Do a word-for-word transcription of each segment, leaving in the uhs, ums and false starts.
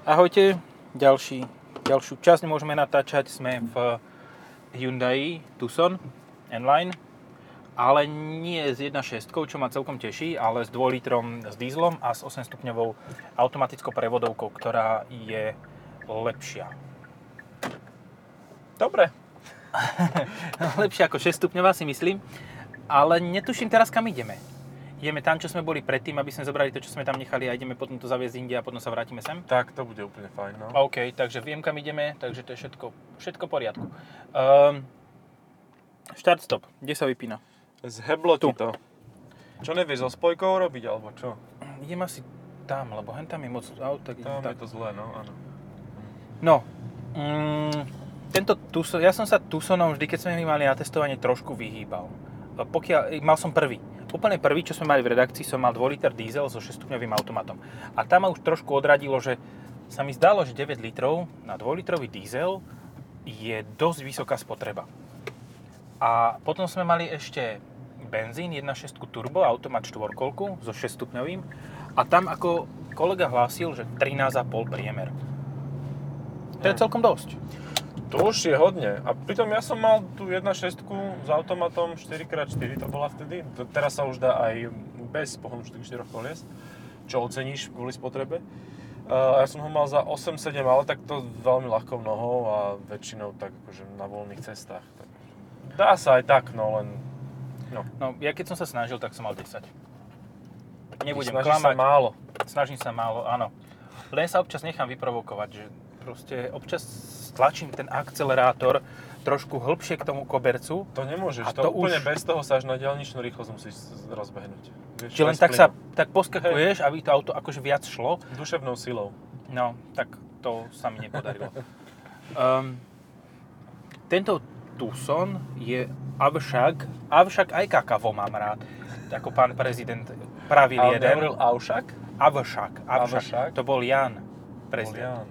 Ahojte, ďalší, ďalšiu časť môžeme natáčať, sme v Hyundai Tucson N-Line, ale nie s jedna bodka šesť, čo ma celkom teší, ale s dvojlitrom s dízlom a s osemstupňovou automatickou prevodovkou, ktorá je lepšia. Dobre, lepšia ako šesťstupňová si myslím, ale netuším teraz kam ideme. Ideme tam, čo sme boli predtým, aby sme zobrali to, čo sme tam nechali a ideme potom to zaviesť inde a potom sa vrátime sem? Tak, to bude úplne fajn, no. OK, takže viem, kam ideme, takže to je všetko, všetko v poriadku. Um, start, stop. Kde sa vypína? Zheblo ti to. Čo nevieš so spojkou robiť, alebo čo? Idem asi tam, lebo hen tam je moc aut, tak tam tak. Je to zlé, no, áno. No, mm, tento Tucson, ja som sa Tucsonom vždy, keď sme ho mali na testovanie, trošku vyhýbal. Pokiaľ, mal som prvý. Úplne prvý, čo sme mali v redakcii, som mal dvojliter diesel so šesťstupňovým automatom. A tam ma už trošku odradilo, že sa mi zdalo, že deväť litrov na dvojlitrový diesel je dosť vysoká spotreba. A potom sme mali ešte benzín jedna bodka šesť turbo, automat štvorkolku so šesťstupňovým a tam ako kolega hlásil, že trinásť a pol priemer. To je celkom dosť. To už je hodne. A pritom ja som mal tú jedna bodka šesť s automatom štyri krát štyri, to bola vtedy. Teraz sa už dá aj bez pohonu štyroch kolies, čo oceníš kvôli spotrebe. Uh, ja som ho mal za osem sedem, ale tak to veľmi ľahkou nohou a väčšinou tak akože na voľných cestách. Tak. Dá sa aj tak, no len... No. no, ja keď som sa snažil, tak som mal desať. Nebudem Snažíš klamať. Snažím sa málo. Snažím sa málo, áno. Len sa občas nechám vyprovokovať, že proste občas stlačím ten akcelerátor trošku hĺbšie k tomu kobercu. To nemôžeš, to, to úplne už... bez toho sa až na diaľničnú rýchlosť musíš rozbehnúť. Vieš, či len tak sa tak poskakuješ, aby to auto akože viac šlo. Duševnou silou. No, tak to sa mi nepodarilo. um, tento Tucson je avšak, avšak aj kakavo mám rád. Ako pán prezident pravil jeden. Ale nehovoril avšak? Avšak, avšak. avšak. To bol Ján prezident. Bol Ján.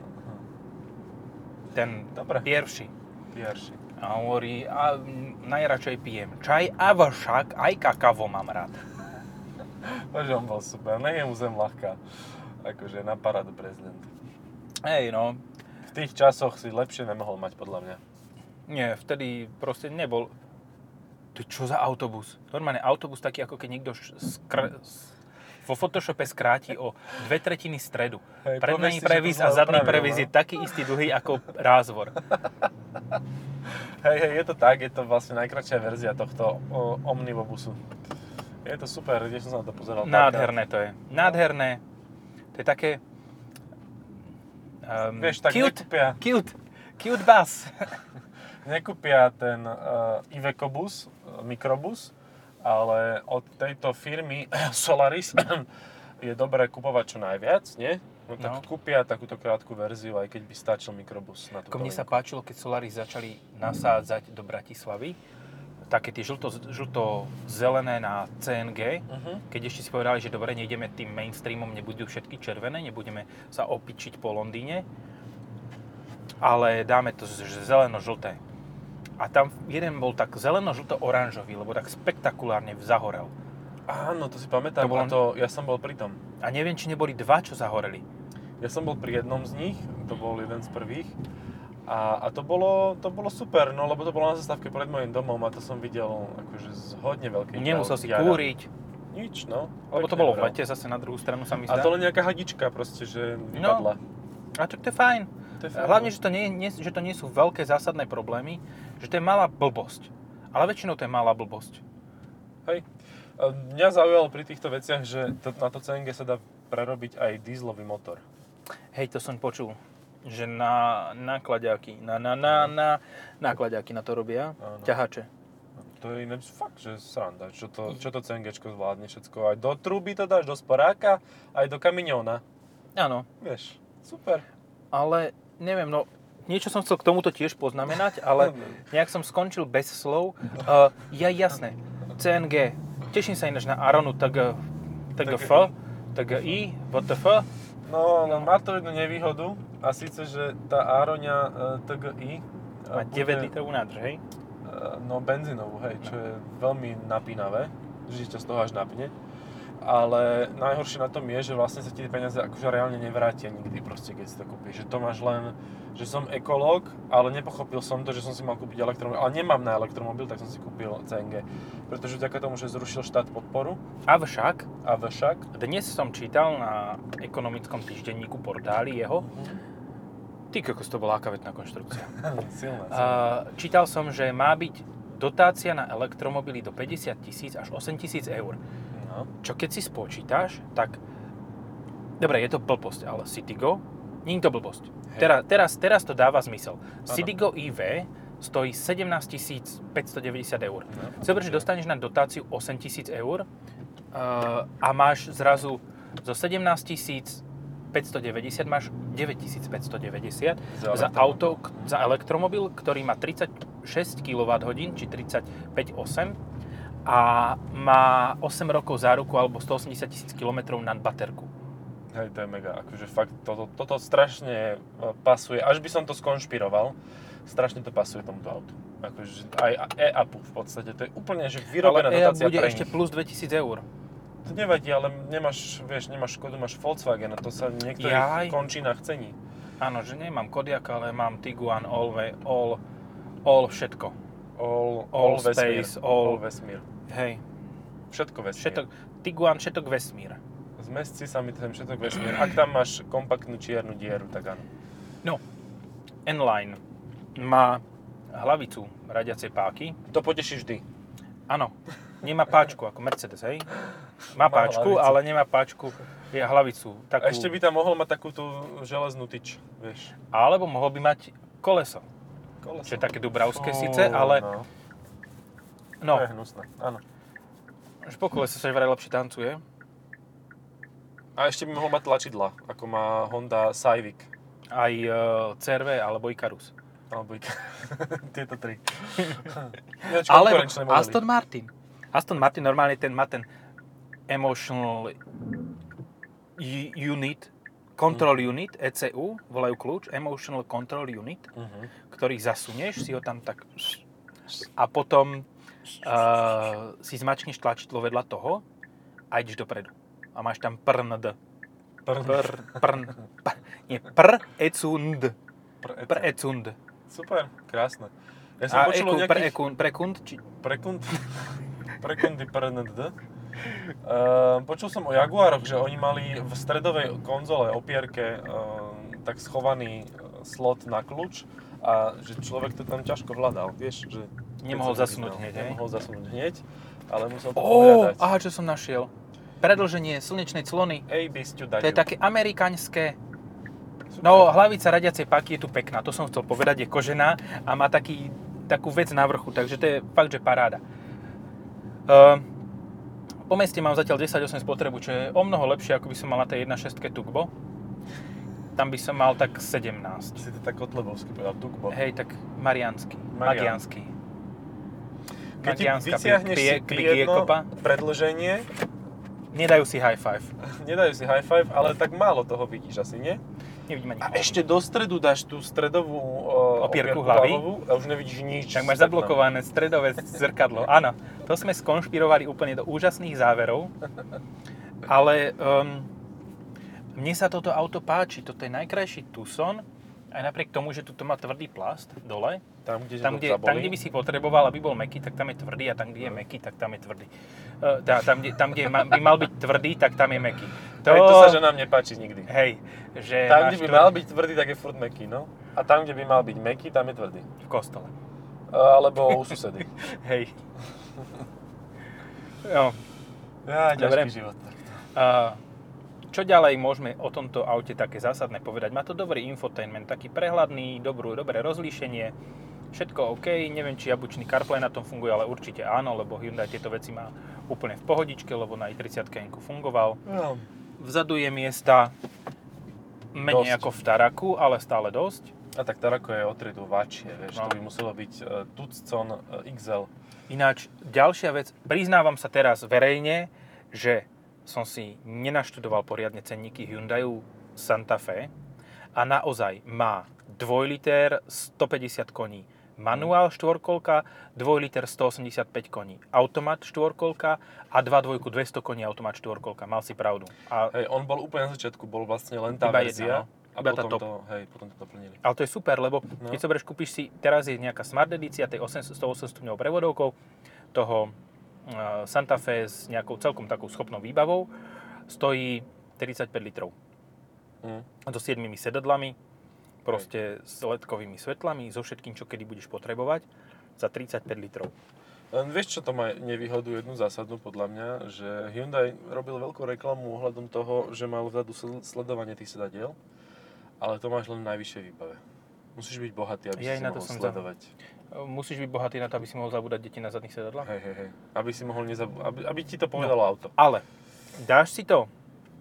Ten Dobre. Pierši. Pierši. A hovorí, a najradšej pijem čaj, avšak aj kakavo mám rád. Takže on bol super, nech je mu zem ľahká. Akože na parádu prezident. Hej, no. V tých časoch si lepšie nemohol mať, podľa mňa. Nie, vtedy proste nebol. To čo za autobus? Normálne autobus taký, ako keď niekto skr... vo Photoshope skráti o dve tretiny stredu. Hej, predný previs a zadný previs je taký istý dlhý ako rázvor. Hej, hej, je to tak, je to vlastne najkračšia verzia tohto o, omnivobusu. Je to super, tiež som sa na to pozeral. Nádherné to je. Nádherné. To je také... Um, Vieš, tak cute, nekúpia... Cute, cute bus. Nekúpia ten uh, Ivecobus, mikrobus, ale od tejto firmy Solaris je dobré kupovať čo najviac, nie? No tak no. Kúpia takúto krátku verziu, aj keď by stačil mikrobus na túto linku. Mne sa páčilo, keď Solaris začali nasádzať do Bratislavy, také tie žlto, žlto-zelené na cé en gé, uh-huh. Keď ešte si povedali, že dobre, nejdeme tým mainstreamom, nebudú všetky červené, nebudeme sa opičiť po Londýne, ale dáme to zeleno-žlté. A tam jeden bol tak zeleno-žlto-oranžový, lebo tak spektakulárne zahorel. Áno, to si pamätám, to bol... to, ja som bol pri tom. A neviem, či neboli dva, čo zahoreli. Ja som bol pri jednom z nich, to bol jeden z prvých. A, a to, bolo, to bolo super, no lebo to bolo na zastávke pred mojim domom a to som videl akože z hodne veľkej... Nemusel si kúriť. Nič, no. Lebo to bolo v lete, zase na druhú stranu sa mi zdá. A to len nejaká hadička proste, že vypadla. No, a to je fajn. Hlavne, že to nie, nie, že to nie sú veľké zásadné problémy, že to je malá blbosť. Ale väčšinou to je malá blbosť. Hej. Mňa zaujalo pri týchto veciach, že to, na to cé en gé sa dá prerobiť aj dieselový motor. Hej, to som počul, že na náklaďáky, na, na, na, na náklaďáky na to robia, ano. Ťahače. To je iné, fakt, že sranda, čo to, čo to CNGčko zvládne všetko. Aj do truby to dáš, do sporáka, aj do kamióna. Áno. Vieš, super. Ale... Neviem, no, niečo som chcel k tomuto tiež poznamenať, ale nejak som skončil bez slov. Uh, ja, jasné, cé en gé. Teším sa ináč na Aronu T G F, T G I, W T F. No, no, má to jednu nevýhodu, a síce, že tá Aronia T G I... Má deväť litrovú nádrž, hej? No, benzínovú, hej, čo je veľmi napínavé. Žiť to z toho až napne. ale najhoršie na tom je, že vlastne sa ti peniaze akože reálne nevrátia nikdy proste, keď si to kúpiš. Že to máš len, že som ekológ, ale nepochopil som to, že som si mal kúpiť elektromobil, ale nemám na elektromobil, tak som si kúpil cé en gé. Pretože vďaka tomu, že zrušil štát podporu. Avšak, avšak, dnes som čítal na ekonomickom týždenníku portáli jeho, mm. ty kokos, to bola akavetná konštrukcia. Silná, silná. Čítal som, že má byť dotácia na elektromobily do päťdesiat tisíc až osem tisíc eur. No. Čo keď si spočítaš, tak... Dobre, je to blbosť, ale Citigo... Nie je to blbosť. Teraz, teraz, teraz to dáva zmysel. Ano. Citigo í vé stojí sedemnásť tisíc päťstodeväťdesiat eur. No. Zober, že dostaneš na dotáciu osem tisíc eur a máš zrazu zo sedemnásť tisíc päťstodeväťdesiat máš deväťtisíc päťstodeväťdesiat za, za auto, za elektromobil, ktorý má tridsaťšesť kilowatthodín, či tridsaťpäť celá osem a má osem rokov záruku alebo stoosemdesiat tisíc kilometrov na baterku. Hej, to je mega. Akože fakt, toto, toto strašne pasuje. Až by som to skonšpiroval, strašne to pasuje tomuto autu. Akože aj e-upu v podstate. To je úplne, že vyrobená ale dotácia pre nich. Ale e-up bude ešte plus dvetisíc eur. To nevadí, ale nemáš, vieš, nemáš Škodu, máš Volkswagen a to sa v niektorých končinách cení. Áno, že nemám Kodiaq, ale mám Tiguan, all, all, all všetko. All, all, all vesmír. Space, all, all vesmír. Hej. Všetko vesmír. Všetok, Tiguan, všetok vesmír. Zmestí sa mi ten všetok vesmír. Ak tam máš kompaktnú čiernu dieru, tak áno. No, N-Line má hlavicu radiacej páky. To poteší vždy. Áno. Nemá páčku ako Mercedes, hej? Má, má páčku, hlavicu. Ale nemá páčku, je hlavicu. Takú... Ešte by tam mohol mať takú tú železnú tyč, vieš. Alebo mohol by mať koleso. Koleso. Čo je také dubravské Fú, síce, ale... No. no. To je hnusné, áno. Už po koleso sa vraj lepšie tancuje. A ešte by mohol mať tlačidla, ako má Honda Civic. Aj e, cé er vé alebo Icarus. Alebo Icarus. Tieto tri. Alebo Aston Martin. Aston Martin normálne ten má ten emotional unit, control mm. unit, é cé u, volajú kľúč, emotional control unit, mm-hmm. ktorý zasunieš, si ho tam tak a potom uh, si zmačkneš tlačidlo vedľa toho a ideš dopredu. A máš tam prnd. Prn. Prn. Prn. Pr, nie, pr, ecund. Pr, ecund. Pr, ecund. Super, krásne. Ja som a eku, nejakých... pre, ekund, prekund? Či... Prekund? Prekundy prnd. Uh, počul som o Jaguároch, že oni mali v stredovej konzole opierke uh, tak schovaný slot na kľúč a že človek to tam ťažko vládal, vieš, že... Nemohol zasunúť hneď, Nemohol zasunúť hneď, ale musel to pohľadať. Oh, aha, čo som našiel. Predĺženie slnečnej clony. To je také amerikaňské... No, hlavica radiacej páky je tu pekná, to som chcel povedať, je kožená a má taký, takú vec na vrchu, takže to je fakt, že paráda. Uh, po meste mám zatiaľ desať celá osem spotrebu, čo je o mnoho lepšie, ako by som mal na tej jedna celá šesť Tugbo. Tam by som mal tak sedemnásť. Si to tak kotlebovsky povedal, Tugbo. Hej, tak mariánsky, Marián. magiánsky. Keď ti vyciahneš pie, si jedno predĺženie... Nedajú si high five. Nedajú si high five, ale tak málo toho vidíš asi, nie? Nevidím ani. A ešte do stredu dáš tú stredovú uh, opierku hlavy a už nevidíš nič. Tak máš zablokované stredové zrkadlo. Áno, to sme skonšpirovali úplne do úžasných záverov. Ale um, mne sa toto auto páči. Toto je najkrajší Tucson. Aj napriek tomu, že tu má tvrdý plast dole. Tam, kde, tam, kde, tam, kde by si potreboval, aby bol mäkký, tak tam je tvrdý. A tam, kde je mäkký, tak tam je tvrdý. Uh, tá, tam, kde, tam, kde by mal byť tvrdý, tak tam je mäkký. To... Hej, to sa ženám nepáči nikdy. Hej, že tam, kde by tvrdý... mal byť tvrdý, tak je furt mäkký, no. A tam, kde by mal byť mäkký, tam je tvrdý. V kostole. Uh, alebo u susedy. Hej. No. Ja, ťažký život. Uh, Čo ďalej môžeme o tomto aute také zásadné povedať? Má to dobrý infotainment, taký prehľadný, dobrú, dobré rozlíšenie, všetko OK. Neviem, či jabučný CarPlay na tom funguje, ale určite áno, lebo Hyundai tieto veci má úplne v pohodičke, lebo na i tridsať en-ku fungoval. No. Vzadu je miesta menej dosť. Ako v Taraku, ale stále dosť. A tak Tarako je o triedu váčie, vieš, no. To by muselo byť Tucson iks el. Ináč, ďalšia vec, priznávam sa teraz verejne, že som si nenaštudoval poriadne cenníky Hyundaiu Santa Fe a naozaj má dvojliter, stopäťdesiat koní, Manuál štvorkolka, dva liter stoosemdesiatpäť koní automat štvorkolka a dva dvojku dvesto koní automat štvorkolka. Mal si pravdu. A hej, on bol úplne na začiatku, bol vlastne len tá iba verzia. Jedna, a potom to, hej, potom to doplnili. Ale to je super, lebo no. keď sobreš, kúpiš si, teraz je nejaká smart edícia tej stoosemdesiatstupňovou prevodovkou, toho uh, Santa Fe s nejakou celkom takou schopnou výbavou, stojí tridsaťpäť litrov. Mm. A so siedmimi sedadlami, proste s el é dkovými svetlami, so všetkým, čo kedy budeš potrebovať, za tridsaťpäť litrov. Len vieš, čo to má nevýhodu jednu zásadnú podľa mňa, že Hyundai robil veľkú reklamu ohľadom toho, že mal vzadu sledovanie tých sedadiel, ale to máš len v najvyššej výbave. Musíš byť bohatý, aby ja si mohol sledovať. Za... Musíš byť bohatý na to, aby si mohol zabúdať deti na zadných sedadlách? Hej, hej, hej. Aby si mohol nezabúdať, aby, aby ti to povedalo no, auto. Ale dáš si to,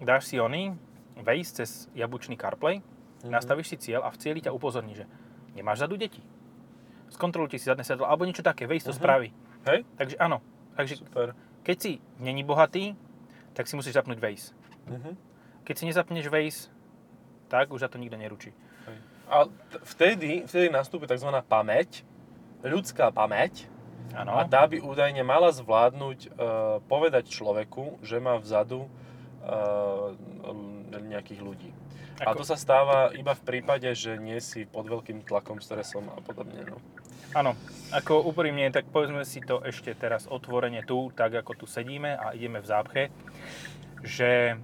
dáš si oný, vejsť cez jabučný CarPlay, mm-hmm. nastavíš si cieľ a v cieli ťa upozorní, že nemáš zadu deti. Skontrolujte si zadné sedadlo, alebo niečo také, vejsť to mm-hmm. spraví. Hej. Takže áno. Takže super. Keď si není bohatý, tak si musíš zapnúť vejsť. Mm-hmm. Keď si nezapneš vejsť, tak už za to nikto neručí. Hej. A t- vtedy, vtedy nastúpi tzv. Pamäť, ľudská pamäť, ano. A tá by údajne mala zvládnuť e, povedať človeku, že má vzadu nejakých ľudí. Ako? A to sa stáva iba v prípade, že nie si pod veľkým tlakom, stresom a podobne. No. Áno, ako úprimne, tak povedzme si to ešte teraz otvorene tu, tak ako tu sedíme a ideme v zápche, že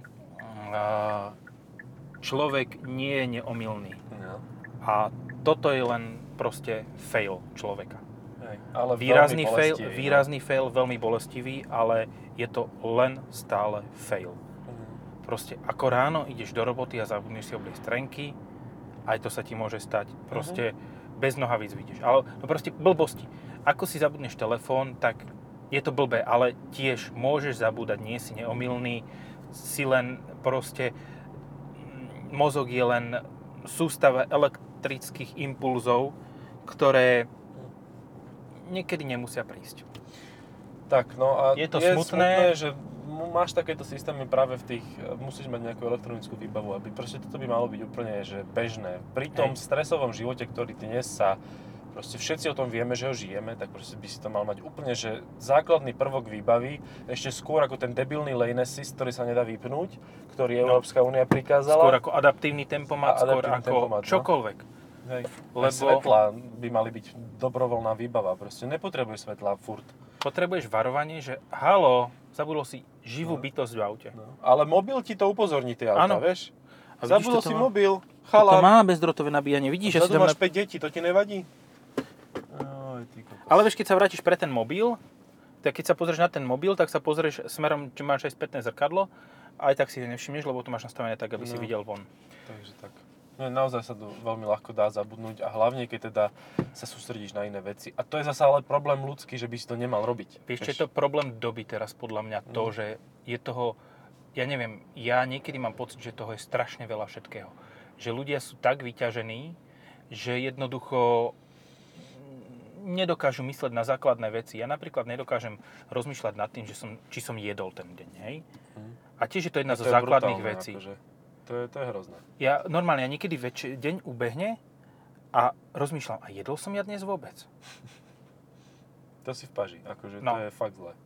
človek nie je neomylný. No. A toto je len proste fail človeka. Hej, ale výrazný, fail, výrazný fail, veľmi bolestivý, ale je to len stále fail. Proste ako ráno ideš do roboty a zabudneš si obliecť trenky, aj to sa ti môže stať. Proste uh-huh. bez nohavíc vyjdeš. Ale no proste blbosti. Ako si zabudneš telefón, tak je to blbé, ale tiež môžeš zabúdať, nie si neomylný, si len proste mozog je len sústava elektrických impulzov, ktoré niekedy nemusia prísť. Tak, no a je to je smutné, smutné, že máš takéto systémy práve v tých, musíš mať nejakú elektronickú výbavu, aby proste toto by malo byť úplne že bežné. Pri tom Hej. stresovom živote, ktorý dnes sa, proste všetci o tom vieme, že ho žijeme, tak proste by si to mal mať úplne, že základný prvok výbavy, ešte skôr ako ten debilný lane assist, ktorý sa nedá vypnúť, ktorý no. Európska únia prikázala. Skôr ako adaptívny tempomat, skôr ako tempomat, čokoľvek. Hej. Lebo svetla by mali byť dobrovoľná výbava, proste nepotrebuješ svetla furt. Potrebuješ varovanie, že halo, zabudol si živú no. bytosť v aute. No. Ale mobil ti to upozorní, tie auta, vieš? Zabudol si má... mobil, chalán. To má bezdrotové nabíjanie, vidíš? Zadu máš päť detí, to ti nevadí? Aj, ty kokos. Ale vieš, keď sa vrátiš pre ten mobil, tak keď sa pozrieš na ten mobil, tak sa pozrieš smerom, či máš aj spätné zrkadlo, aj tak si nevšimneš, lebo to máš nastavené tak, aby no. si videl von. Takže tak. No, naozaj sa to veľmi ľahko dá zabudnúť a hlavne, keď teda sa sústredíš na iné veci. A to je zasa ale problém ľudský, že by si to nemal robiť. Vieš, čo je to problém doby teraz podľa mňa to, mm. že je toho, ja neviem, ja niekedy mám pocit, že toho je strašne veľa všetkého. Že ľudia sú tak vyťažení, že jednoducho nedokážu mysleť na základné veci. Ja napríklad nedokážem rozmýšľať nad tým, že som, či som jedol ten deň, hej? Mm. A tiež je to jedna to zo je základných vecí. Akože. To je, to je hrozné. Ja normálne, ja niekedy več, deň ubehne a rozmýšľam, a jedol som ja dnes vôbec? To si v paži, akože no. to je fakt zle.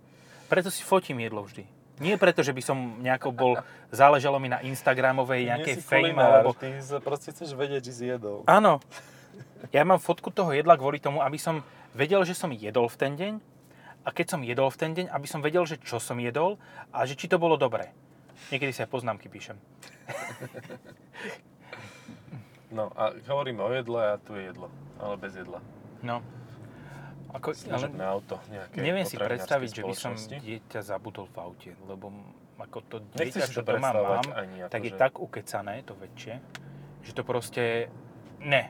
Preto si fotím jedlo vždy. Nie preto, že by som nejako bol, záležalo mi na Instagramovej nejakej fame. Nie si kulinár, alebo... ty proste chceš vedieť, či si jedol. Áno. Ja mám fotku toho jedla kvôli tomu, aby som vedel, že som jedol v ten deň a keď som jedol v ten deň, aby som vedel, že čo som jedol a že či to bolo dobré. Niekedy si aj poznámky píšem. No a hovoríme o jedle a tu je jedlo, ale bez jedla. No. Ako, služobné ale, auto nejaké. Neviem si predstaviť, že by som dieťa zabudol v aute, lebo ako to dieťa, čo to doma mám, ako, tak že... je tak ukecané, to väčšie, že to proste ne.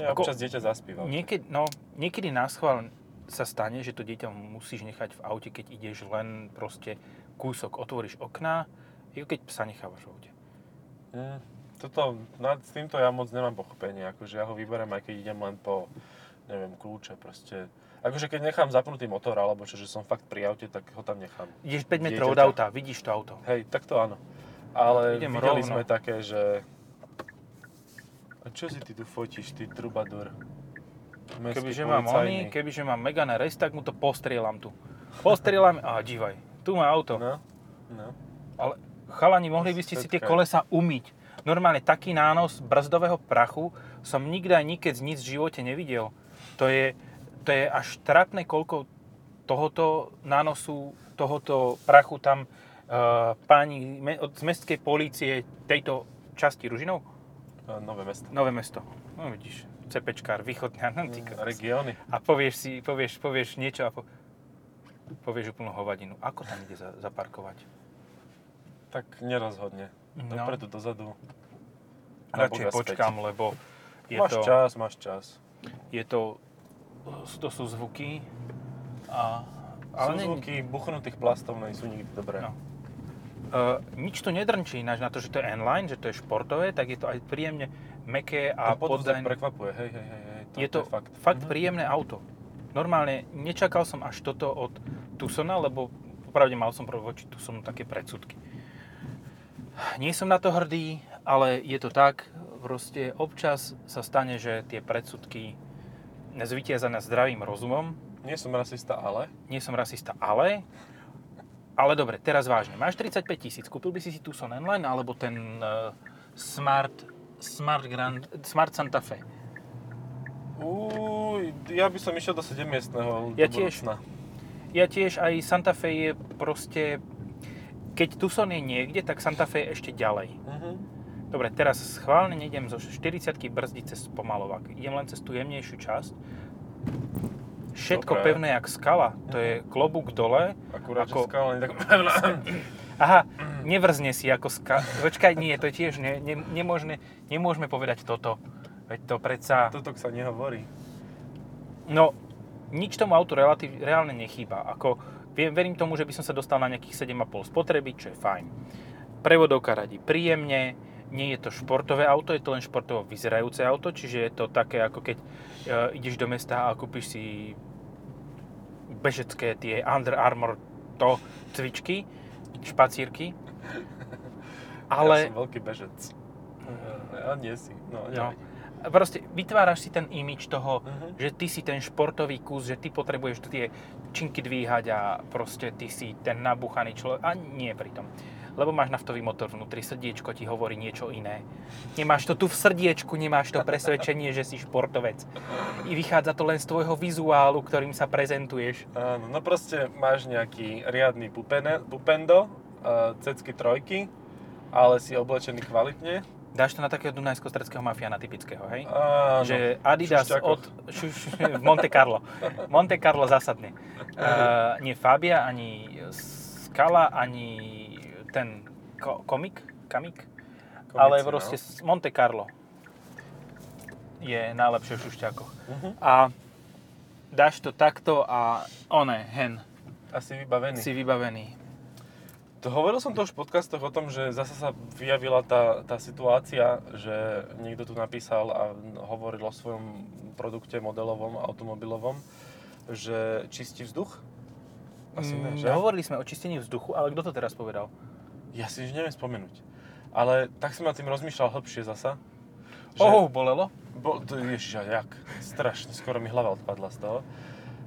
Ja ako, občas dieťa zaspí v aute. Niekedy, no, niekedy náschvál sa stane, že to dieťa musíš nechať v aute, keď ideš len proste kúsok, otvoríš okná, i keď psa nechávaš v aute. Mm, toto, nad týmto ja moc nemám pochopenie, akože ja ho vyberiem, aj keď idem len po, neviem, kľúče, proste. Akože keď nechám zapnutý motor, alebo čo, že som fakt pri aute, tak ho tam nechám. Ideš päť metrov od auta, vidíš to auto. Hej, tak to áno. Ale idem videli rovno. Sme také, že... A čo si ty tu fotíš, ty trubadur? Kebyže mám, oný, kebyže mám Megane Race, tak mu to postrieľam tu. Postrieľam, a dívaj, tu má auto. No, no. Ale chalani, mohli by ste si tie kolesa umyť. Normálne taký nános brzdového prachu som nikdy aj nikedy nic v živote nevidel. To je, to je až trápne, koľko tohoto nánosu, tohoto prachu tam uh, páni od mestskej polície tejto časti Ružinov? Uh, Nové Mesto. Nové Mesto. No vidíš, cepečkár, východňa, no, regióny. A povieš si, povieš, povieš niečo a po... povieš úplnú hovadinu. Ako tam ide za, zaparkovať? Tak nerozhodne. Dopredu, no. Dozadu. Radšej počkám, lebo je máš to... Máš čas, máš čas. Je to... To sú zvuky a... Ale sú ne... zvuky buchnutých plastov, no sú nikdy dobré. No. Uh, nič tu nedrnčí, ináč na to, že to je N-line, že to je športové, tak je to aj príjemne mäkké a podzajné. To podzajn... prekvapuje, hej, hej, hej, hej. To, je to, to je fakt, fakt mhm. príjemné auto. Normálne nečakal som až toto od Tucsona, lebo opravde mal som voči Tucsonu také predsudky. Nie som na to hrdý, ale je to tak, proste občas sa stane, že tie predsudky nezvíťazia nad zdravým rozumom. Nie som rasista, ale? Nie som rasista, ale? Ale dobre, teraz vážne. Máš tridsaťpäť tisíc, kúpil by si si Tucson N-Line alebo ten uh, Smart, Smart, Grand, Smart Santa Fe? Uj, ja by som išiel do sedemmiestneho. Ja tiež, ja tiež aj Santa Fe je proste... Keď Tucson je niekde, tak Santa Fe je ešte ďalej. Uh-huh. Dobre, teraz schválne nejdem zo štyridsiatky brzdiť cez pomalovák. Idem len cez tú jemnejšiu časť. Všetko dobre. Pevné jak skala. To je klobúk dole. Akurát, ako... že skala nie tak pevná. Aha, nevrzne si ako skala. Počkaj, nie, to tiež ne, ne, nemôžeme, nemôžeme povedať toto. Veď to predsa... Toto sa nehovorí. No, nič tomu autu relatív, reálne nechýba. Ako, verím tomu, že by som sa dostal na nejakých sedem a pol spotreby, čo je fajn. Prevodovka radí príjemne, nie je to športové auto, je to len športovo vyzerajúce auto, čiže je to také, ako keď e, ideš do mesta a kúpiš si bežecké tie Under Armour to cvičky, špacírky. Ale... Ja som veľký bežec. Ja nie si, no neviem. Proste vytváraš si ten image toho, uh-huh. že ty si ten športový kus, že ty potrebuješ tie činky dvíhať a proste ty si ten nabuchaný človek. A nie pritom. Lebo máš naftový motor vnútri, srdiečko ti hovorí niečo iné. Nemáš to tu v srdiečku, nemáš to presvedčenie, že si športovec. I vychádza to len z tvojho vizuálu, ktorým sa prezentuješ. Áno, no proste máš nejaký riadny pupene, pupendo, uh, cecky trojky, ale si oblečený kvalitne. Dáš to na takého dunajsko-stredského mafiána typického, hej? Áno. Že Adidas od... Šuš, v Monte Carlo. Monte Carlo zásadne. Uh, nie Fabia, ani Scala, ani ten ko- komik, Kamik. Komici, ale proste no. Monte Carlo je najlepšie v šušťákoch. Uh-huh. A dáš to takto a one, hen. A si vybavený. Si vybavený. Hovoril som to už v podcastoch o tom, že zasa sa vyjavila tá, tá situácia, že niekto tu napísal a hovoril o svojom produkte modelovom, automobilovom, že čistí vzduch? Asi ne, že? Hovorili sme o čistení vzduchu, ale kto to teraz povedal? Ja si už neviem spomenúť. Ale tak som nad tým rozmýšľal hĺbšie zasa. Oho, bolelo? Bo, to, ježiš, jak? Strašne, skoro mi hlava odpadla z toho.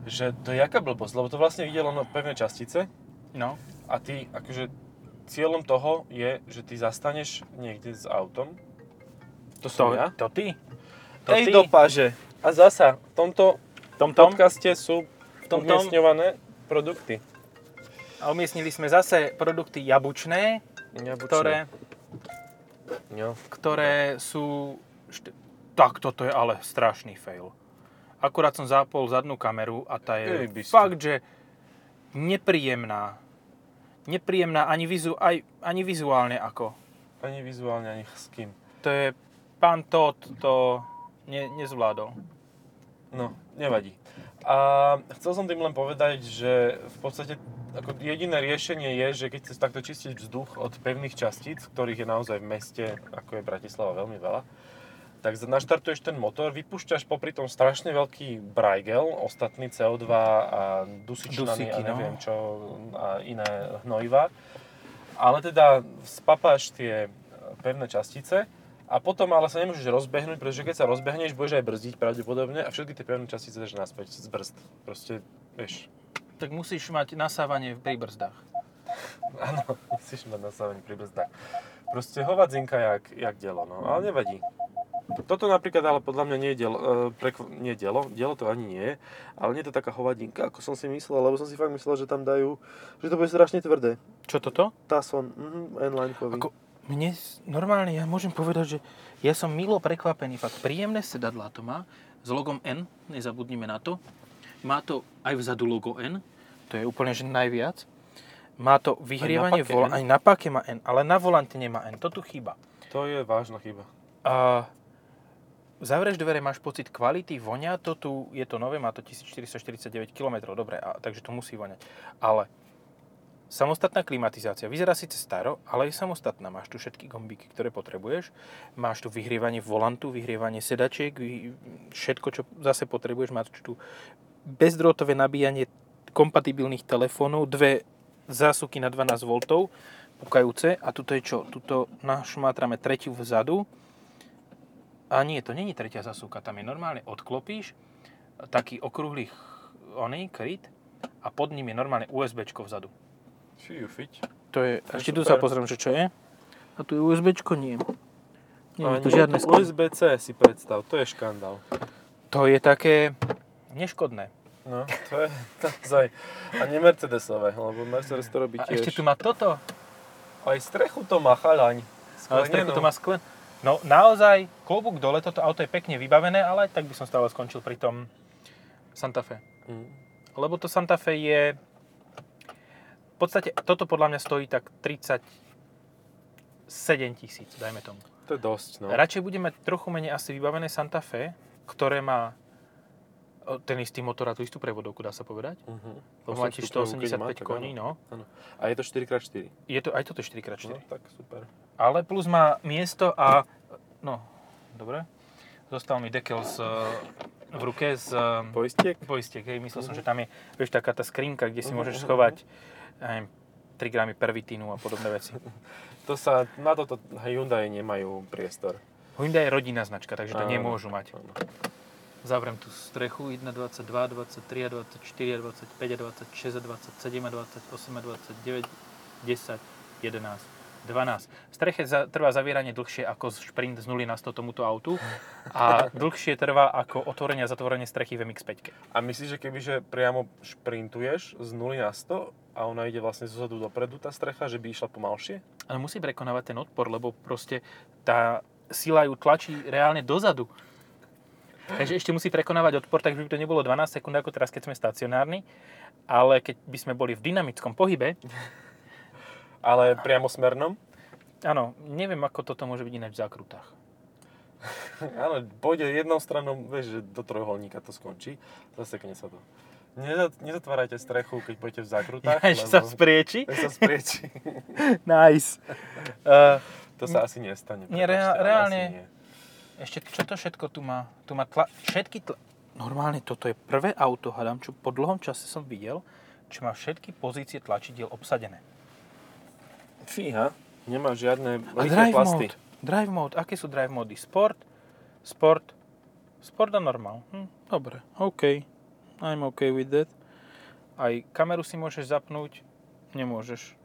Že to je jaká blbosť, lebo to vlastne videlo len pevné častice. No. A ty, akože, cieľom toho je, že ty zastaneš niekde s autom. To som to, ja. To ty. To Ej, ty. Do páže. A zasa, v tomto Tom-tom? podcaste sú Tom-tom? umiestňované produkty. A umiestnili sme zase produkty jabučné, jabučné. ktoré, jo. ktoré sú... Št... Tak, toto je ale strašný fail. Akurát som zapol zadnú kameru a tá je Ej, fakt, že nepríjemná. Nepríjemná ani, vizu, aj, ani vizuálne ako. Ani vizuálne, ani s kým. To je, pán Todd to ne, nezvládol. No, nevadí. A chcel som tým len povedať, že v podstate ako jediné riešenie je, že keď chceš takto čistiť vzduch od pevných častíc, ktorých je naozaj v meste, ako je Bratislava, veľmi veľa, tak naštartuješ ten motor, vypúšťaš popri tom strašne veľký brajgel, ostatný cé ó dva a dusičnany a neviem čo a iné hnojiva. Ale teda spapáš tie pevné častice A potom ale sa nemôžeš rozbehnúť, pretože keď sa rozbehneš, budeš aj brzdiť pravdepodobne a všetky tie pevné časti sa dáš naspäť z brzd. Proste, vieš. Tak musíš mať nasávanie pri brzdách. Áno, musíš mať nasávanie pri brzdách. Proste hovadzienka jak, jak dielo, no, ale nevadí. Toto napríklad, ale podľa mňa nie je dielo, prekv- nie je dielo, dielo to ani nie, ale nie je to taká hovadinka, ako som si myslel, lebo som si fakt myslel, že tam dajú, že to bude strašne tvrdé. Čo toto? Tucson, mhm, N-line-kový. Ako mne, normálne ja môžem povedať, že ja som milo prekvapený, fakt príjemné sedadlá to má, s logom N, nezabudnime na to, má to aj vzadu logo N, to je úplne že najviac, má to vyhrievanie, aj na, vola- aj na páke má N, ale na volante nemá N, to tu chýba. To je vážna chyba. A zavrieš dvere, máš pocit kvality, vonia to tu, je to nové, má to tisícštyristoštyridsaťdeväť kilometrov, dobre, a, takže to musí voňať. Ale samostatná klimatizácia, vyzerá síce staro, ale je samostatná, máš tu všetky gombíky, ktoré potrebuješ, máš tu vyhrievanie volantu, vyhrievanie sedačiek, všetko, čo zase potrebuješ, máš tu bezdrôtové nabíjanie kompatibilných telefónov, dve zásuky na dvanásť voltov, pukajúce, a tuto je čo? Tuto našmátrame tretiu vzadu. A nie, to není tretia zasúka, tam je normálne, odklopíš taký okrúhly oný kryt a pod ním je normálne USBčko vzadu. Či ju fiť. To je, to ešte tu sa pozriem, že čo je. A tu je USBčko, nie. Nie, tu žiadne sklo. U S B C si predstav, to je škandál. To je také neškodné. No, to je naozaj. A nie Mercedesové, lebo Mercedes to robí tiež. A ešte tu má toto. Aj strechu to má, chalaň. Sklenenú. Ale strechu to má sklen... No naozaj, klobúk dole, toto auto je pekne vybavené, ale tak by som stále skončil pri tom Santa Fe. Mm. Lebo to Santa Fe je... V podstate toto podľa mňa stojí tak tridsaťsedem tisíc, dajme tomu. To je dosť, no. Radšej bude mať trochu menej asi vybavené Santa Fe, ktoré má ten istý motor a tú istú prevodovku, dá sa povedať. Uh-huh. Lebo má tiež stoosemdesiatpäť koní, no. Áno. A je to štyri krát štyri. Je to, aj toto je štyri krát štyri. No, tak super. Ale plus má miesto a... No, dobre. Zostal mi dekel z, v ruke z... Poistiek? Poistiek, hej. Myslel uh-huh. som, že tam je, vieš, taká tá skrinka, kde si uh-huh. môžeš schovať aj tri gramy pervitínu a podobné veci. To sa... Na toto Hyundai nemajú priestor. Hyundai je rodinná značka, takže to uh-huh. nemôžu mať. Zavriem tú strechu, jedna, dvadsaťdva, dvadsaťtri, dvadsaťštyri, dvadsaťpäť, dvadsaťsedem, dvadsaťdeväť, desať, jedenásť, dvanásť. V streche trvá zavieranie dlhšie ako šprint z nula na sto tomuto autu a dlhšie trvá ako otvorenie a zatvorenie strechy v em iks päť. A myslíš, že kebyže priamo šprintuješ z nula na sto a ona ide vlastne zozadu dopredu tá strecha, že by išla pomalšie? Ale musí prekonávať ten odpor, lebo proste tá sila ju tlačí reálne dozadu. Takže ešte musí prekonávať odpor, takže by to nebolo dvanásť sekúnd, ako teraz, keď sme stacionárni, ale keď by sme boli v dynamickom pohybe... Ale priamo smernom? Áno, neviem, ako toto môže byť ináč v zákrutách. Áno, pôjde jednou stranou, vieš, že do trojuholníka to skončí, zasekne sa to. Nezatvárajte strechu, keď pôjdete v zákrutách. Až lebo... sa sprieči? Až sa sprieči. Nice. Uh, to sa asi nestane. Nie, rea- reálne... Asi nie. Ešte čo to všetko tu má? Tu má tla... všetky tla... Normálne toto je prvé auto, hádam, čo po dlhom čase som videl, čo má všetky pozície tlačidiel obsadené. Fíha, nemá žiadne rýchle plasty. Mode. Drive mode, aké sú drive mody? Sport, sport, sport a normál. Hm, dobre, OK. I'm OK with that. Aj kameru si môžeš zapnúť, nemôžeš.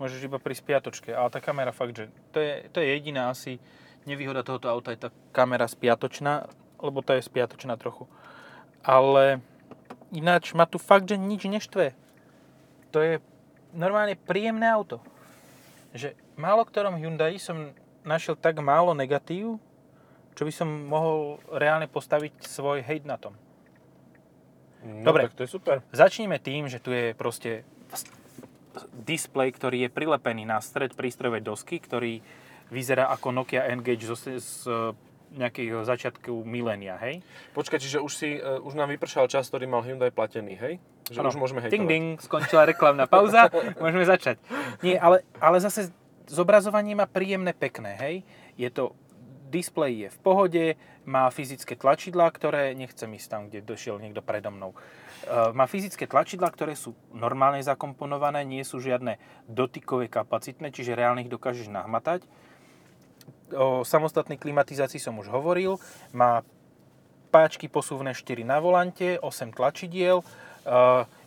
Môžeš iba pri spiatočke, ale tá kamera fakt, že to je, to je jediná asi... Nevýhoda tohoto auta je tá kamera spiatočná, lebo tá je spiatočná trochu. Ale ináč ma tu fakt, že nič neštve. To je normálne príjemné auto. Že málo ktorom Hyundai som našiel tak málo negatív, čo by som mohol reálne postaviť svoj hejt na tom. No, dobre, tak to je super. Začnime tým, že tu je proste displej, ktorý je prilepený na stred prístrojovej dosky, ktorý vyzerá ako Nokia N-Gage z, z nejakého začiatku milénia, hej? Počkaj, čiže už, si, uh, už nám vypršal čas, ktorý mal Hyundai platený, hej? Že ano, už môžeme hejtovať. Ding, ding, skončila reklamná pauza, môžeme začať. Nie, ale, ale zase zobrazovanie má príjemné, pekné, hej? Je to, displej je v pohode, má fyzické tlačidlá, ktoré, nechcem ísť tam, kde došiel niekto predo mnou, uh, má fyzické tlačidlá, ktoré sú normálne zakomponované, nie sú žiadne dotykové kapacitné, čiže reálne ich dokážeš nahmatať. O samostatnej klimatizácii som už hovoril. Má páčky posuvné štyri na volante, osem tlačidiel. E,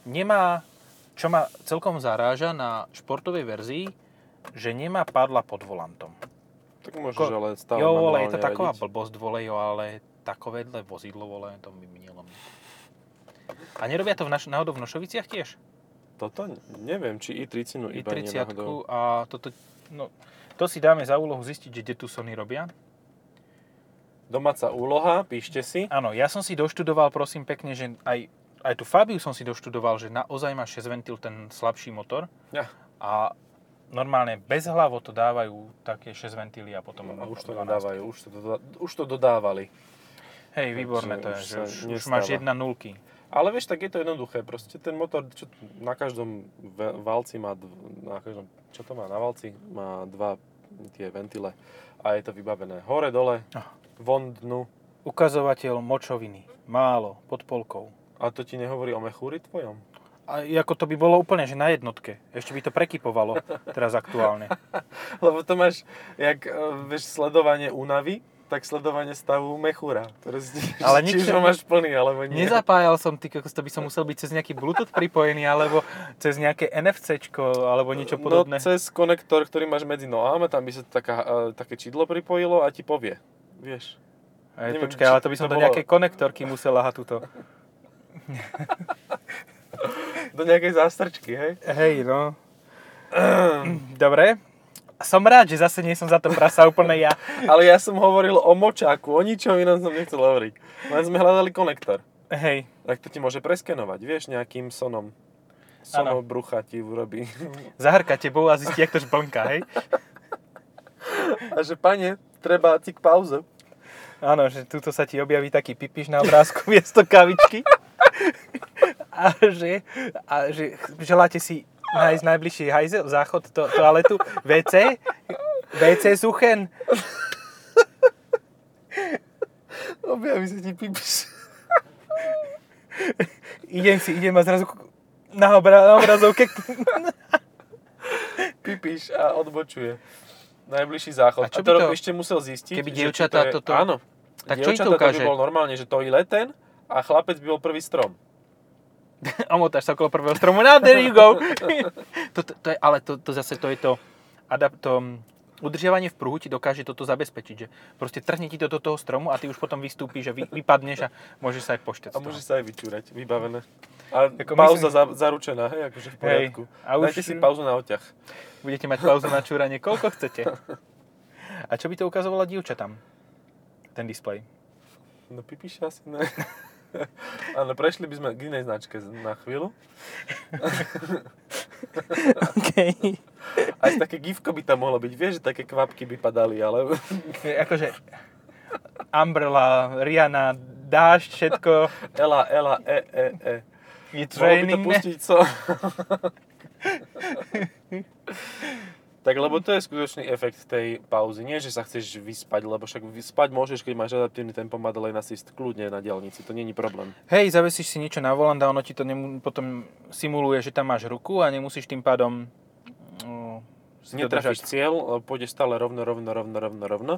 nemá, čo ma celkom zaráža na športovej verzii, že nemá padla pod volantom. Tak môžeš, ale stále jo, vole, je to taková radiť. Blbosť, vole, jo, ale takovéhle vozidlo, vole, to by minilo. A nerobia to v naš- náhodou v Nošoviciach tiež? Toto neviem, či i tridsať iba nie náhodou. A toto, no, to si dáme za úlohu zistiť, že kde Tucsony robia. Domáca úloha, píšte si. Áno, ja som si doštudoval, prosím pekne, že aj, aj tú Fabiu som si doštudoval, že naozaj má šesť ventil ten slabší motor. Ja. A normálne bezhlavo to dávajú také šesť ventily a potom... No, už to dodávajú, už to, doda- už to dodávali. Hej, výborné to je, že už, už máš jedna nulky. Ale vieš, tak je to jednoduché, proste ten motor čo, na každom valci má, na každom, čo to má na valci, má dva tie ventile a je to vybavené hore, dole. Oh. Von dnu. Ukazovateľ močoviny. Málo. Pod polkou. A to ti nehovorí o mechúri tvojom? A ako to by bolo úplne, že na jednotke. Ešte by to prekypovalo teraz aktuálne. Lebo to máš, jak vieš, sledovanie únavy, tak sledovanie stavu mechúra. Ale či už ho máš plný, alebo nie. Nezapájal som, ty, to by som musel byť cez nejaký Bluetooth pripojený, alebo cez nejaké en ef céčko, alebo niečo podobné. No cez konektor, ktorý máš medzi nohami, tam by sa taká, také čidlo pripojilo a ti povie. Vieš. Aj, neviem, počkaj, ale to by som to do bolo... nejakej konektorky musel lahať túto. Do nejakej zástrčky, hej? Hej, no. Dobre. Som rád, že zase nie som za to prasa úplne ja. Ale ja som hovoril o močáku, o ničom inom som nechcel hovoriť. Len sme hľadali konektor. Hej. Tak to ti môže preskenovať, vieš, nejakým sonom. Sonom brucha ti urobí. Zahrka tebou a zistí, jak tož blnká, hej? A že, pane, treba ti k pauze. Áno, že tuto sa ti objaví taký pipiš na obrázku miesto kavičky. A že, a že želáte si nájsť najbližší hajzel, záchod, to, toaletu, vé cé? vé cé suchen. Objaví sa ti pipiš. Idem si, idem a zrazu na, obra, na obrazovke pipiš a odbočuje. Najbližší záchod. A čo by to, a to ešte musel zistiť? Keby dievčatá to toto... Áno. Tak čo im to ukáže? Dievčatá to by bol normálne, že to je leten a chlapec by bol prvý strom. Omotáš sa okolo prvého stromu. No, there you go. to, to, to je, ale to, to zase to je to... Adapt, to udržiavanie v pruhu ti dokáže toto zabezpečiť. Že proste trhne ti to do toho stromu a ty už potom vystúpiš a vy, vypadneš a môžeš sa aj poštec. A môžeš sa aj vyčúrať. Vybavené. A pauza myslím... zaručená, hej, akože v poriadku. Hej, dajte už... si pauzu na oťah. Budete mať pauzu na čúranie, koľko chcete. A čo by to ukazovala dievčatám? Ten displej. No pipíš asi ne. Ale prešli by sme k inej značke na chvíľu. Okej. Okay. Aj také gifko by tam mohlo byť. Vieš, že také kvapky by padali, ale... akože... Umbrella, Rihanna, dáš všetko. Ela, Ela, E, E, E. Je training, mohol by to pustiť, co? Tak lebo to je skutočný efekt tej pauzy. Nie, že sa chceš vyspať, lebo však vyspať môžeš, keď máš adaptívny tempomat, lane assist, kľudne na diaľnici, to nie je problém. Hej, zavesíš si niečo na volant a ono ti to nemu- potom simuluje, že tam máš ruku a nemusíš tým pádom no, si netrafíš cieľ, pôjdeš stále rovno, rovno, rovno, rovno, rovno,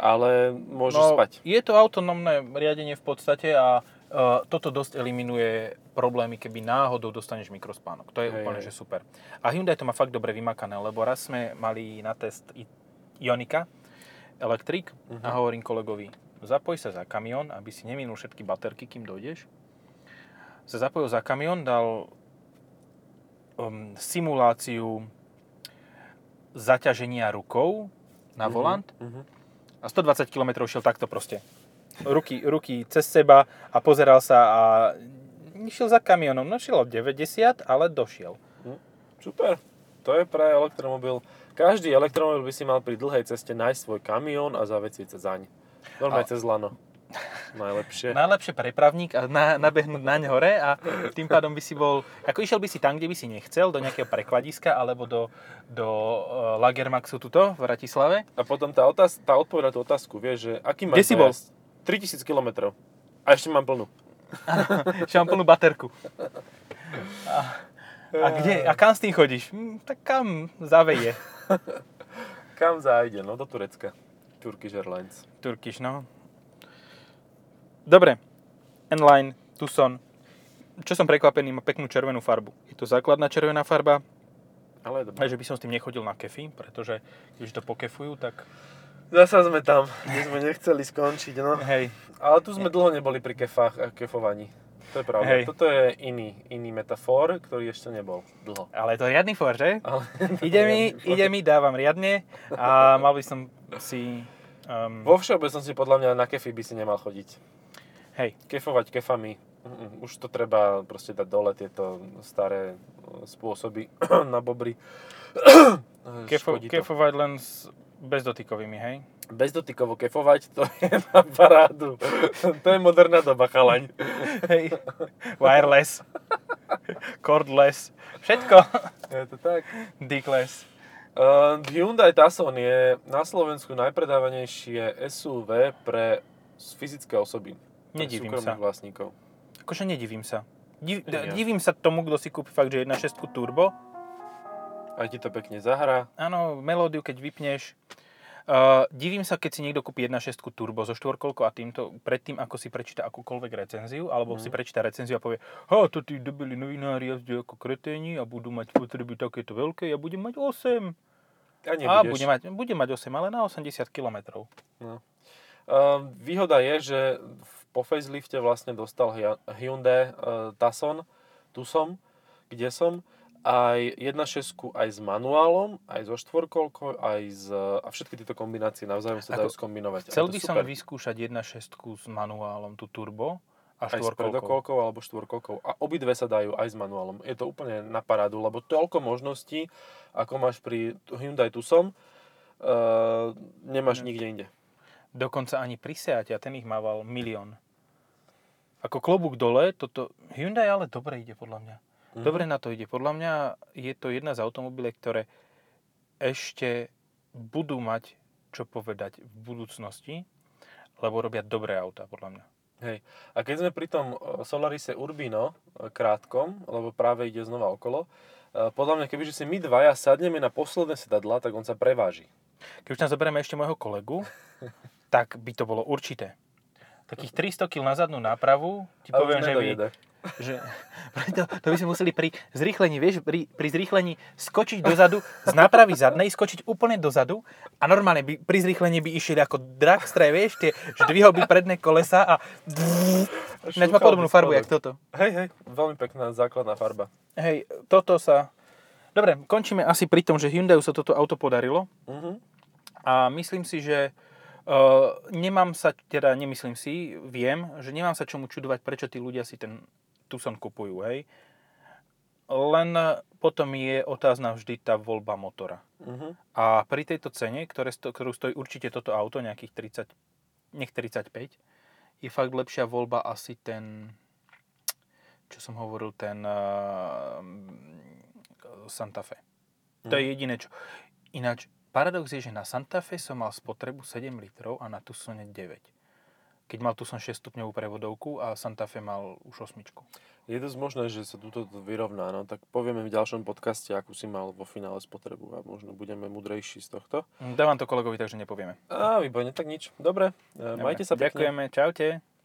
ale môžeš no, spať. Je to autonómne riadenie v podstate a Uh, toto dosť eliminuje problémy, keby náhodou dostaneš mikrospánok. To je hej, úplne, hej. Že super. A Hyundai to má fakt dobre vymakané, lebo raz sme mali na test Ionika, elektrik, uh-huh. A hovorím kolegovi, zapoj sa za kamión, aby si neminul všetky baterky, kým dojdeš. Sa zapojil za kamión, dal um, simuláciu zaťaženia rukou na uh-huh. volant uh-huh. A stodvadsať kilometrov šiel takto proste. Ruky, ruky cez seba a pozeral sa a išiel za kamionom. No šiel o deväťdesiat, ale došiel. Super, to je pre elektromobil. Každý elektromobil by si mal pri dlhej ceste nájsť svoj kamión a zavesiť sa zaň. Normálne a... cez lano. Najlepšie. Najlepšie prepravník a na, nabehnúť naň hore a tým pádom by si bol, ako išiel by si tam, kde by si nechcel, do nejakého prekladiska alebo do, do uh, Lagermaxu tuto v Bratislave. A potom tá, otáz, tá odpoveď na tú otázku, vieš, že aký máš... Kde si bol? tritisíc kilometrov. A ešte mám plnú. Áno, ešte mám plnú baterku. A, a kde? A kam s tým chodíš? Hm, tak kam zaveje. Kam zájde? No do Turecka. Turkish Airlines. Turkish, no. Dobre. N-Line, Tucson. Čo som prekvapený, má peknú červenú farbu. Je to základná červená farba. Ale je dobré. Takže by som s tým nechodil na kefy, pretože keď to pokefujú, tak... Zasa sme tam, kde sme nechceli skončiť, no. Hej. Ale tu sme dlho neboli pri kefách a kefovaní. To je pravda. Hej. Toto je iný, iný metafor, ktorý ešte nebol dlho. Ale je to riadny for, že? Ide mi, ide mi, dávam riadne a mal by som si... Um... Vo všeobecnosti podľa mňa na kefy by si nemal chodiť. Hej. Kefovať kefami. Už to treba proste dať dole tieto staré spôsoby na bobry. Kefo, kefovať len s bezdotykovými, hej? Bezdotykovo kefovať, to je na parádu. To je moderná doba, chalaň. Hej, wireless, cordless, všetko. Je to tak. Dickless. Uh, Hyundai Tucson je na Slovensku najpredávanejšie es ú vé pre fyzické osoby. Nedivím sa. Vlastníkov. Akože nedivím sa. Div, ja. Divím sa tomu, kto si kúpi fakt, že jedna celá šesť turbo. A ti to pekne zahrá. Áno, melódiu, keď vypneš. Uh, divím sa, keď si niekto kúpi jedna celá šesť turbo so štvorkolkou a týmto, predtým, ako si prečíta akúkoľvek recenziu, alebo mm. si prečíta recenziu a povie, ha, to tí debili novinári jazdia ako kreténi a budú mať potreby takéto veľké, ja budem mať osem. A nebudeš. A budem mať, budem mať osem, ale na osemdesiat kilometrov. No. Uh, výhoda je, že po facelifte vlastne dostal Hyundai Tucson, Tucson, kde som, aj jedna celá šesť aj s manuálom, aj so štvorkolkou, aj s, a všetky tieto kombinácie navzájom sa dajú skombinovať. Chcel by som vyskúšať jedna celá šesť s manuálom, tú turbo a štvorkolkou. Aj s predokolkou alebo štvorkolkou. A obidve sa dajú aj s manuálom. Je to úplne na parádu, lebo toľko možností, ako máš pri Hyundai Tucson, uh, nemáš nikde inde. Dokonca ani pri Seate, a ten ich mával milión. Ako klobúk dole, toto Hyundai ale dobre ide podľa mňa. Mm. Dobre na to ide. Podľa mňa je to jedna z automobilek, ktoré ešte budú mať čo povedať v budúcnosti, lebo robia dobré autá, podľa mňa. Hej. A keď sme pri tom Solarise Urbino krátkom, lebo práve ide znova okolo, podľa mňa, kebyže si my dvaja sadneme na posledné sedadla, tak on sa preváži. Keď už tam zoberieme ešte môjho kolegu, tak by to bolo určité. Takých tristo kíl na zadnú nápravu, ti ale poviem, že by... Že, to, to by sme museli pri zrýchlení, vieš, pri, pri zrýchlení skočiť dozadu, z nápravy zadnej, skočiť úplne dozadu a normálne by, pri zrýchlení by išiel ako dragstraj, vieš, tie, že dvihol by predné kolesa a... Ináč má podobnú farbu, jak toto. Hej, hej, veľmi pekná základná farba. Hej, toto sa... Dobre, končíme asi pri tom, že Hyundaiu sa toto auto podarilo. Uh-huh. A myslím si, že uh, nemám sa, teda nemyslím si, viem, že nemám sa čomu čudovať, prečo tí ľudia si ten Tucson kupujú, hej. Len potom je otázna vždy tá voľba motora. Uh-huh. A pri tejto cene, ktoré sto, ktorú stojí určite toto auto, nejakých tridsať, nech tridsaťpäť, je fakt lepšia voľba asi ten, čo som hovoril, ten uh, Santa Fe. Uh-huh. To je jediné, čo... Ináč, paradox je, že na Santa Fe som mal spotrebu sedem litrov a na Tucsone deväť. Keď mal tu som šesťstupňovú prevodovku a Santa Fe mal už osmičku. Je dosť možné, že sa túto vyrovná, no tak povieme v ďalšom podcaste, akú si mal vo finále spotrebu a možno budeme múdrejší z tohto. Dávam to kolegovi, takže nepovieme. Á, výborne, tak nič. Dobre, Dobre. Majte sa pekne. Ďakujeme, čaute.